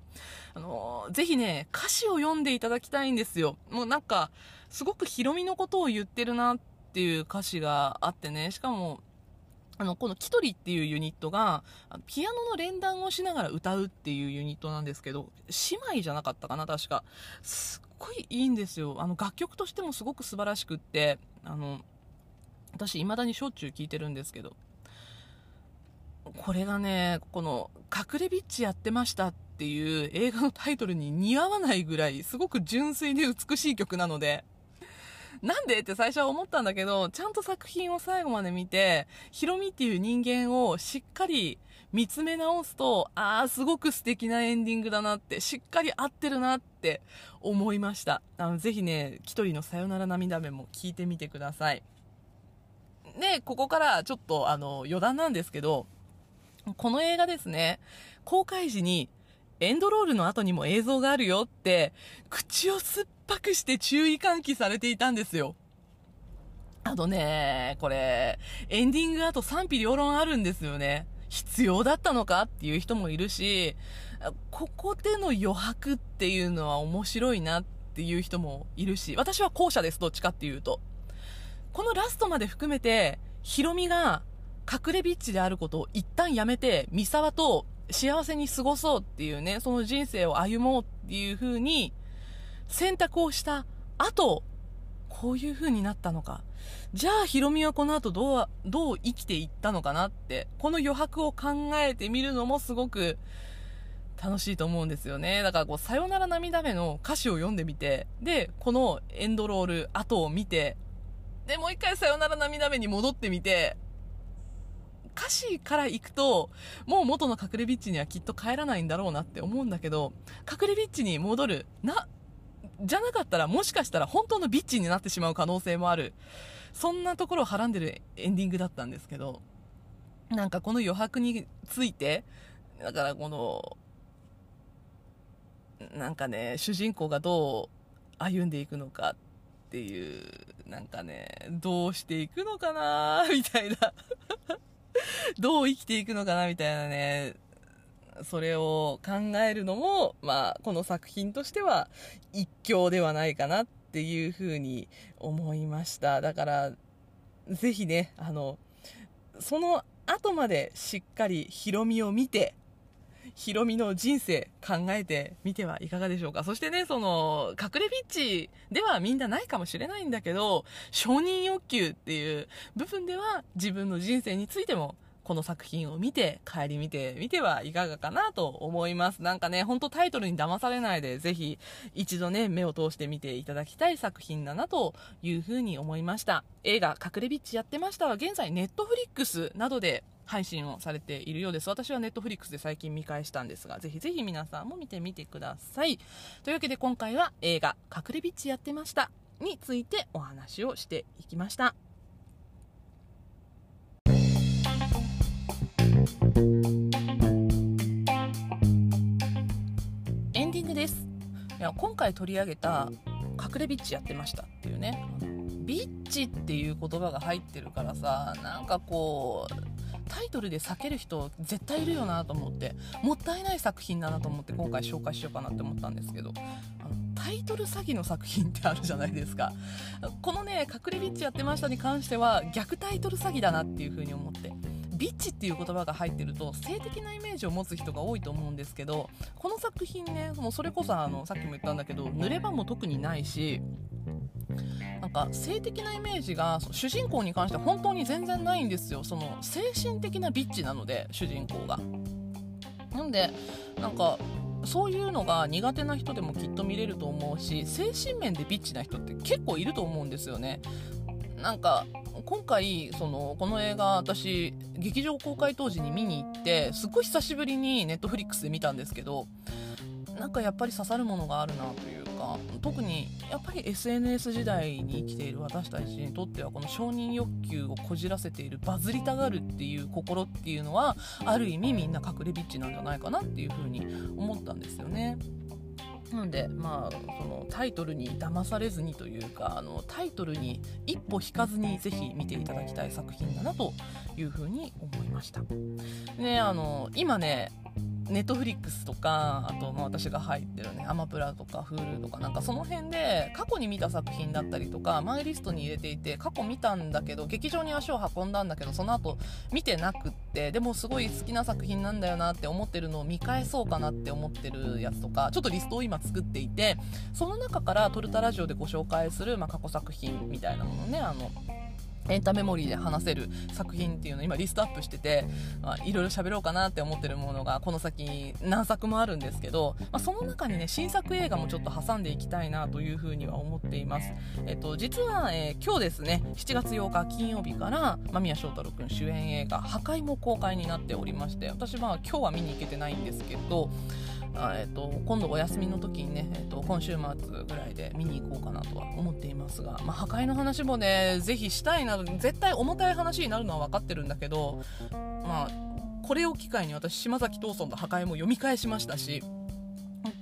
ぜひね歌詞を読んでいただきたいんですよ。もうなんかすごくヒロミのことを言ってるなっていう歌詞があってね、しかもこのキトリっていうユニットがピアノの連弾をしながら歌うっていうユニットなんですけど、姉妹じゃなかったかな確か。すっごいいいんですよ。楽曲としてもすごく素晴らしくって、私未だにしょっちゅう聴いてるんですけど、これがねこの隠れビッチやってましたっていう映画のタイトルに似合わないぐらいすごく純粋で美しい曲なので、なんでって最初は思ったんだけど、ちゃんと作品を最後まで見てヒロミっていう人間をしっかり見つめ直すと、すごく素敵なエンディングだなって、しっかり合ってるなって思いました。ぜひねキトリのさよなら涙目も聞いてみてください。でここからちょっと余談なんですけど、この映画ですね公開時にエンドロールの後にも映像があるよって口を酸っぱくして注意喚起されていたんですよ。これエンディング後賛否両論あるんですよね。必要だったのかっていう人もいるし、ここでの余白っていうのは面白いなっていう人もいるし、私は後者です。どっちかっていうとこのラストまで含めてヒロミが隠れビッチであることを一旦やめて三沢と幸せに過ごそうっていうね、その人生を歩もうっていう風に選択をした後、こういう風になったのか、じゃあヒロミはこの後どう生きていったのかなって、この余白を考えてみるのもすごく楽しいと思うんですよね。だからこうさよなら涙目の歌詞を読んでみて、でこのエンドロール後を見て、でもう一回さよなら涙目に戻ってみて、歌詞から行くともう元の隠れビッチにはきっと帰らないんだろうなって思うんだけど、隠れビッチに戻るじゃなかったらもしかしたら本当のビッチになってしまう可能性もある、そんなところをはらんでるエンディングだったんですけど、なんかこの余白について、だからこのなんかね主人公がどう歩んでいくのかっていう、なんかねどうしていくのかなみたいなどう生きていくのかなみたいなね、それを考えるのもこの作品としては一興ではないかなっていうふうに思いました。だからぜひねその後までしっかりヒロミを見て、ヒロミの人生考えてみてはいかがでしょうか。そしてねその隠れビッチではみんなないかもしれないんだけど、承認欲求っていう部分では自分の人生についてもこの作品を見て顧みてみてはいかがかなと思います。なんかね本当タイトルに騙されないで、ぜひ一度ね目を通してみていただきたい作品だなというふうに思いました。映画隠れビッチやってましたは現在Netflixなどで配信をされているようです。私は Netflix で最近見返したんですが、ぜひぜひ皆さんも見てみてください。というわけで今回は映画隠れビッチやってましたについてお話をしていきました。エンディングです。いや今回取り上げた隠れビッチやってましたっていうね、ビッチっていう言葉が入ってるからさ、なんかこうタイトルで避ける人絶対いるよなと思って、もったいない作品だなと思って今回紹介しようかなって思ったんですけど、タイトル詐欺の作品ってあるじゃないですか。このね隠れビッチやってましたに関しては逆タイトル詐欺だなっていう風に思って、ビッチっていう言葉が入ってると性的なイメージを持つ人が多いと思うんですけど、この作品ねもうそれこそさっきも言ったんだけど濡れ場も特にないし、なんか性的なイメージが主人公に関しては本当に全然ないんですよ。その精神的なビッチなので主人公が、なんでなんかそういうのが苦手な人でもきっと見れると思うし、精神面でビッチな人って結構いると思うんですよね。なんか今回この映画私劇場公開当時に見に行って、すごい久しぶりにNetflixで見たんですけど、なんかやっぱり刺さるものがあるなというか、特にやっぱり SNS 時代に生きている私たちにとっては、この承認欲求をこじらせているバズりたがるっていう心っていうのは、ある意味みんな隠れビッチなんじゃないかなっていうふうに思ったんですよね。なので、そのタイトルに騙されずにというか、タイトルに一歩引かずにぜひ見ていただきたい作品だなというふうに思いました。で、今ね、ネットフリックスとか、あと私が入ってるね、アマプラとか Hulu とか、なんかその辺で過去に見た作品だったりとかマイリストに入れていて、過去見たんだけど劇場に足を運んだんだけどその後見てなくって、でもすごい好きな作品なんだよなって思ってるのを見返そうかなって思ってるやつとか、ちょっとリストを今作っていて、その中からトルタラジオでご紹介する、過去作品みたいなものね、エンタメモリーで話せる作品っていうのを今リストアップしてて、いろいろ喋ろうかなって思ってるものがこの先何作もあるんですけど、その中にね、新作映画もちょっと挟んでいきたいなというふうには思っています。実は、今日ですね、7月8日金曜日から間宮祥太朗くん主演映画「破戒」も公開になっておりまして、私今日は見に行けてないんですけど、今度お休みの時にね、今週末ぐらいで見に行こうかなとは思っていますが、破戒の話もね、ぜひしたいな。絶対重たい話になるのは分かってるんだけど、これを機会に私、島崎藤村の破戒も読み返しましたし、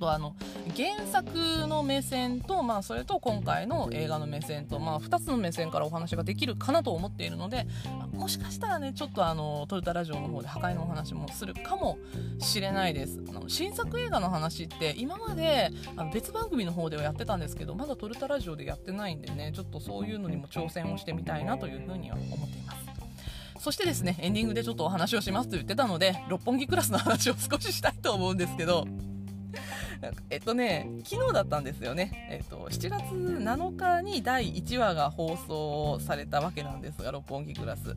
原作の目線と、それと今回の映画の目線と、2つの目線からお話ができるかなと思っているので、もしかしたらね、ちょっとトルタラジオの方で破戒のお話もするかもしれないです。新作映画の話って今まで別番組の方ではやってたんですけど、まだトルタラジオでやってないんでね、ちょっとそういうのにも挑戦をしてみたいなというふうには思っています。そしてですね、エンディングでちょっとお話をしますと言ってたので、六本木クラスの話を少ししたいと思うんですけど、昨日だったんですよね、7月7日に第1話が放送されたわけなんですが、六本木クラス、とり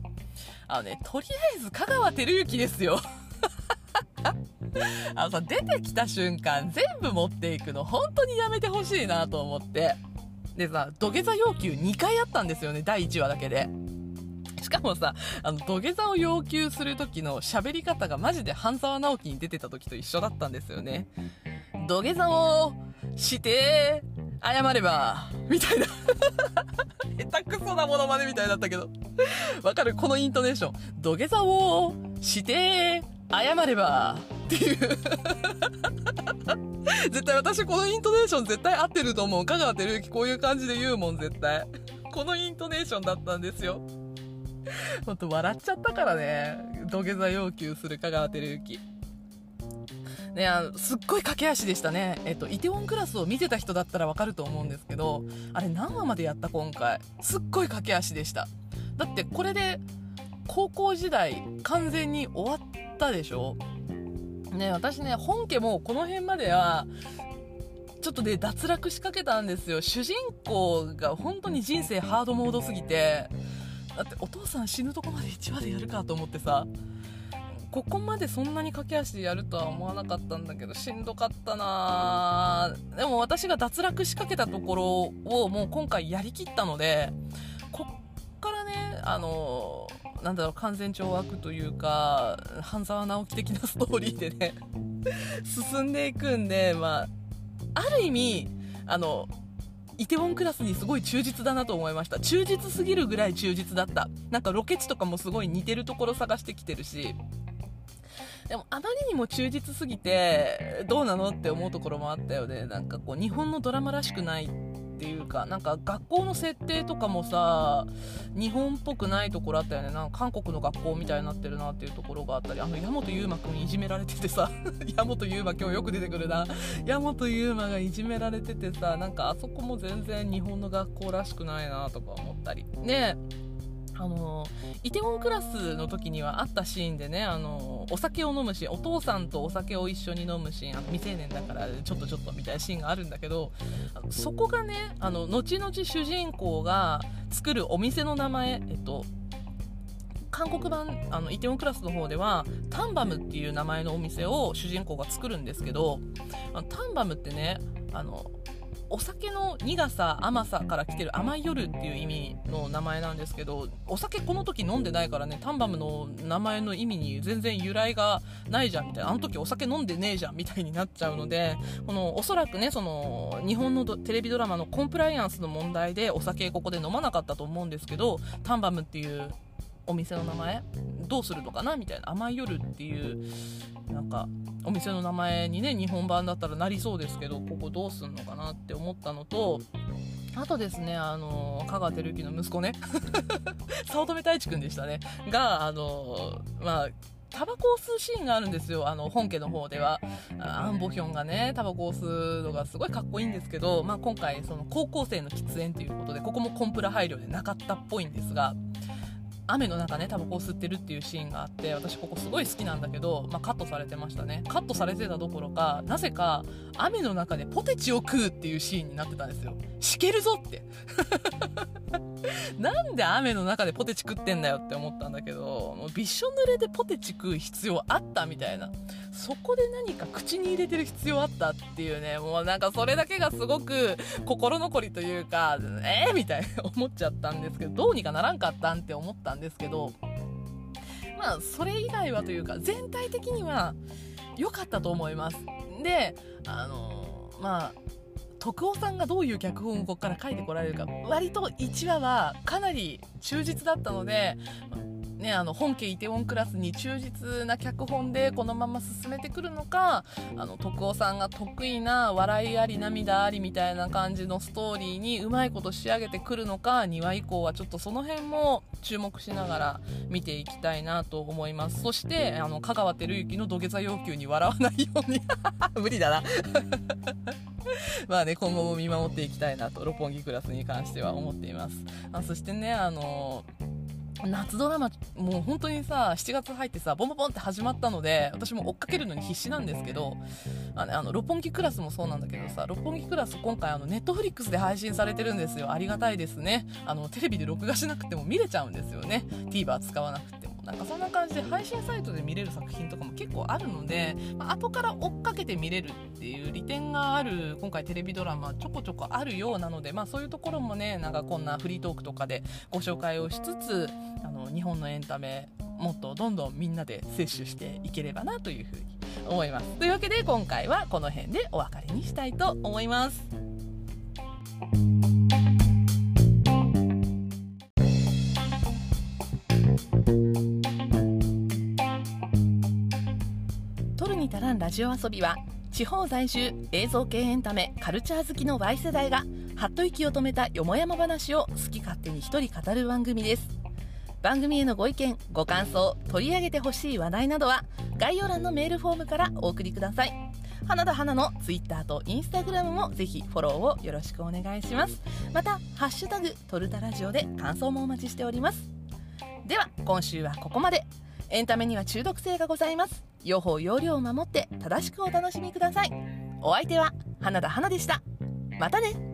あえず香川照之ですよ。出てきた瞬間全部持っていくの本当にやめてほしいなと思って、で土下座要求2回あったんですよね、第1話だけで。しかも土下座を要求する時の喋り方がマジで半沢直樹に出てた時と一緒だったんですよね。土下座をして謝ればみたいな下手くそなものまねみたいだったけど、わかる、このイントネーション、土下座をして謝ればっていう絶対私このイントネーション絶対合ってると思う。香川照之こういう感じで言うもん、絶対このイントネーションだったんですよ。ほんと笑っちゃったからね、土下座要求する香川照之ね、すっごい駆け足でしたね。イテウォンクラスを見てた人だったらわかると思うんですけど、あれ何話までやった今回、すっごい駆け足でした。だってこれで高校時代完全に終わったでしょ、ね、私ね、本家もこの辺まではちょっとね、脱落しかけたんですよ。主人公が本当に人生ハードモードすぎて、だってお父さん死ぬとこまで1話でやるかと思ってさ、ここまでそんなに駆け足でやるとは思わなかったんだけど、しんどかったな。でも私が脱落しかけたところをもう今回やりきったので、こっからね、完全懲悪というか半沢直樹的なストーリーでね進んでいくんで、ある意味イテウォンクラスにすごい忠実だなと思いました。忠実すぎるぐらい忠実だった。なんかロケ地とかもすごい似てるところ探してきてるし、でもあまりにも忠実すぎてどうなのって思うところもあったよね。なんかこう日本のドラマらしくないっていうか、なんか学校の設定とかもさ、日本っぽくないところあったよね。なんか韓国の学校みたいになってるなっていうところがあったり、矢本悠馬くんいじめられててさ矢本悠馬今日よく出てくるな矢本悠馬がいじめられててさ、なんかあそこも全然日本の学校らしくないなとか思ったりね。イテウォンクラスの時にはあったシーンでね、お酒を飲むシーン、お父さんとお酒を一緒に飲むシーン、未成年だからちょっとみたいなシーンがあるんだけど、そこがね、後々主人公が作るお店の名前、韓国版イテウォンクラスの方ではタンバムっていう名前のお店を主人公が作るんですけど、タンバムってね、お酒の苦さ甘さから来てる甘い夜っていう意味の名前なんですけど、お酒この時飲んでないからね、タンバムの名前の意味に全然由来がないじゃんみたいな、あの時お酒飲んでねえじゃんみたいになっちゃうので、このおそらくね、その日本のテレビドラマのコンプライアンスの問題でお酒ここで飲まなかったと思うんですけど、タンバムっていうお店の名前どうするのかなみたいな、甘い夜っていうなんかお店の名前にね、日本版だったらなりそうですけど、ここどうすんのかなって思ったのと、あとですね、香川照之の息子ね早乙女太一くんでしたねが、タバコを吸うシーンがあるんですよ。本家の方ではアン・ボヒョンがねタバコを吸うのがすごいかっこいいんですけど、まあ、今回その高校生の喫煙ということで、ここもコンプラ配慮でなかったっぽいんですが、雨の中ねタバコを吸ってるっていうシーンがあって、私ここすごい好きなんだけど、まあ、カットされてましたね。カットされてたどころか、なぜか雨の中でポテチを食うっていうシーンになってたんですよ。しけるぞってなんで雨の中でポテチ食ってんだよって思ったんだけど、もうびしょ濡れでポテチ食う必要あったみたいな、そこで何か口に入れてる必要あったっていうね、もうなんかそれだけがすごく心残りというか、みたいな思っちゃったんですけど、どうにかならんかったんって思ったんですけど、まあそれ以外はというか全体的には良かったと思います。で、徳尾さんがどういう脚本をここから書いてこられるか、割と1話はかなり忠実だったので、ね、本家イテウォンクラスに忠実な脚本でこのまま進めてくるのか、徳尾さんが得意な笑いあり涙ありみたいな感じのストーリーにうまいこと仕上げてくるのか、2話以降はちょっとその辺も注目しながら見ていきたいなと思います。そして香川照之の土下座要求に笑わないように無理だなまあね、今後も見守っていきたいなと六本木クラスに関しては思っています。そしてね、夏ドラマもう本当にさ、7月入ってさボンボンボンって始まったので、私も追っかけるのに必死なんですけど、六本木クラスもそうなんだけどさ、六本木クラス今回ネットフリックスで配信されてるんですよ。ありがたいですね。テレビで録画しなくても見れちゃうんですよね。 TVer 使わなくてもなんかそんな感じで配信サイトで見れる作品とかも結構あるので、後から追っかけて見れるっていう利点がある今回テレビドラマちょこちょこあるようなので、そういうところもね、なんかこんなフリートークとかでご紹介をしつつ、日本のエンタメもっとどんどんみんなで摂取していければなというふうに思います。というわけで今回はこの辺でお別れにしたいと思います。撮るに足らんラジオ遊びは、地方在住映像系エンタメカルチャー好きの Y 世代がはっと息を止めたよもやま話を好き勝手に一人語る番組です。番組へのご意見ご感想、取り上げてほしい話題などは概要欄のメールフォームからお送りください。花田花の Twitter と Instagram もぜひフォローをよろしくお願いします。またハッシュタグトルタラジオで感想もお待ちしております。では今週はここまで。エンタメには中毒性がございます。用法用量を守って正しくお楽しみください。お相手は花田花でした。またね。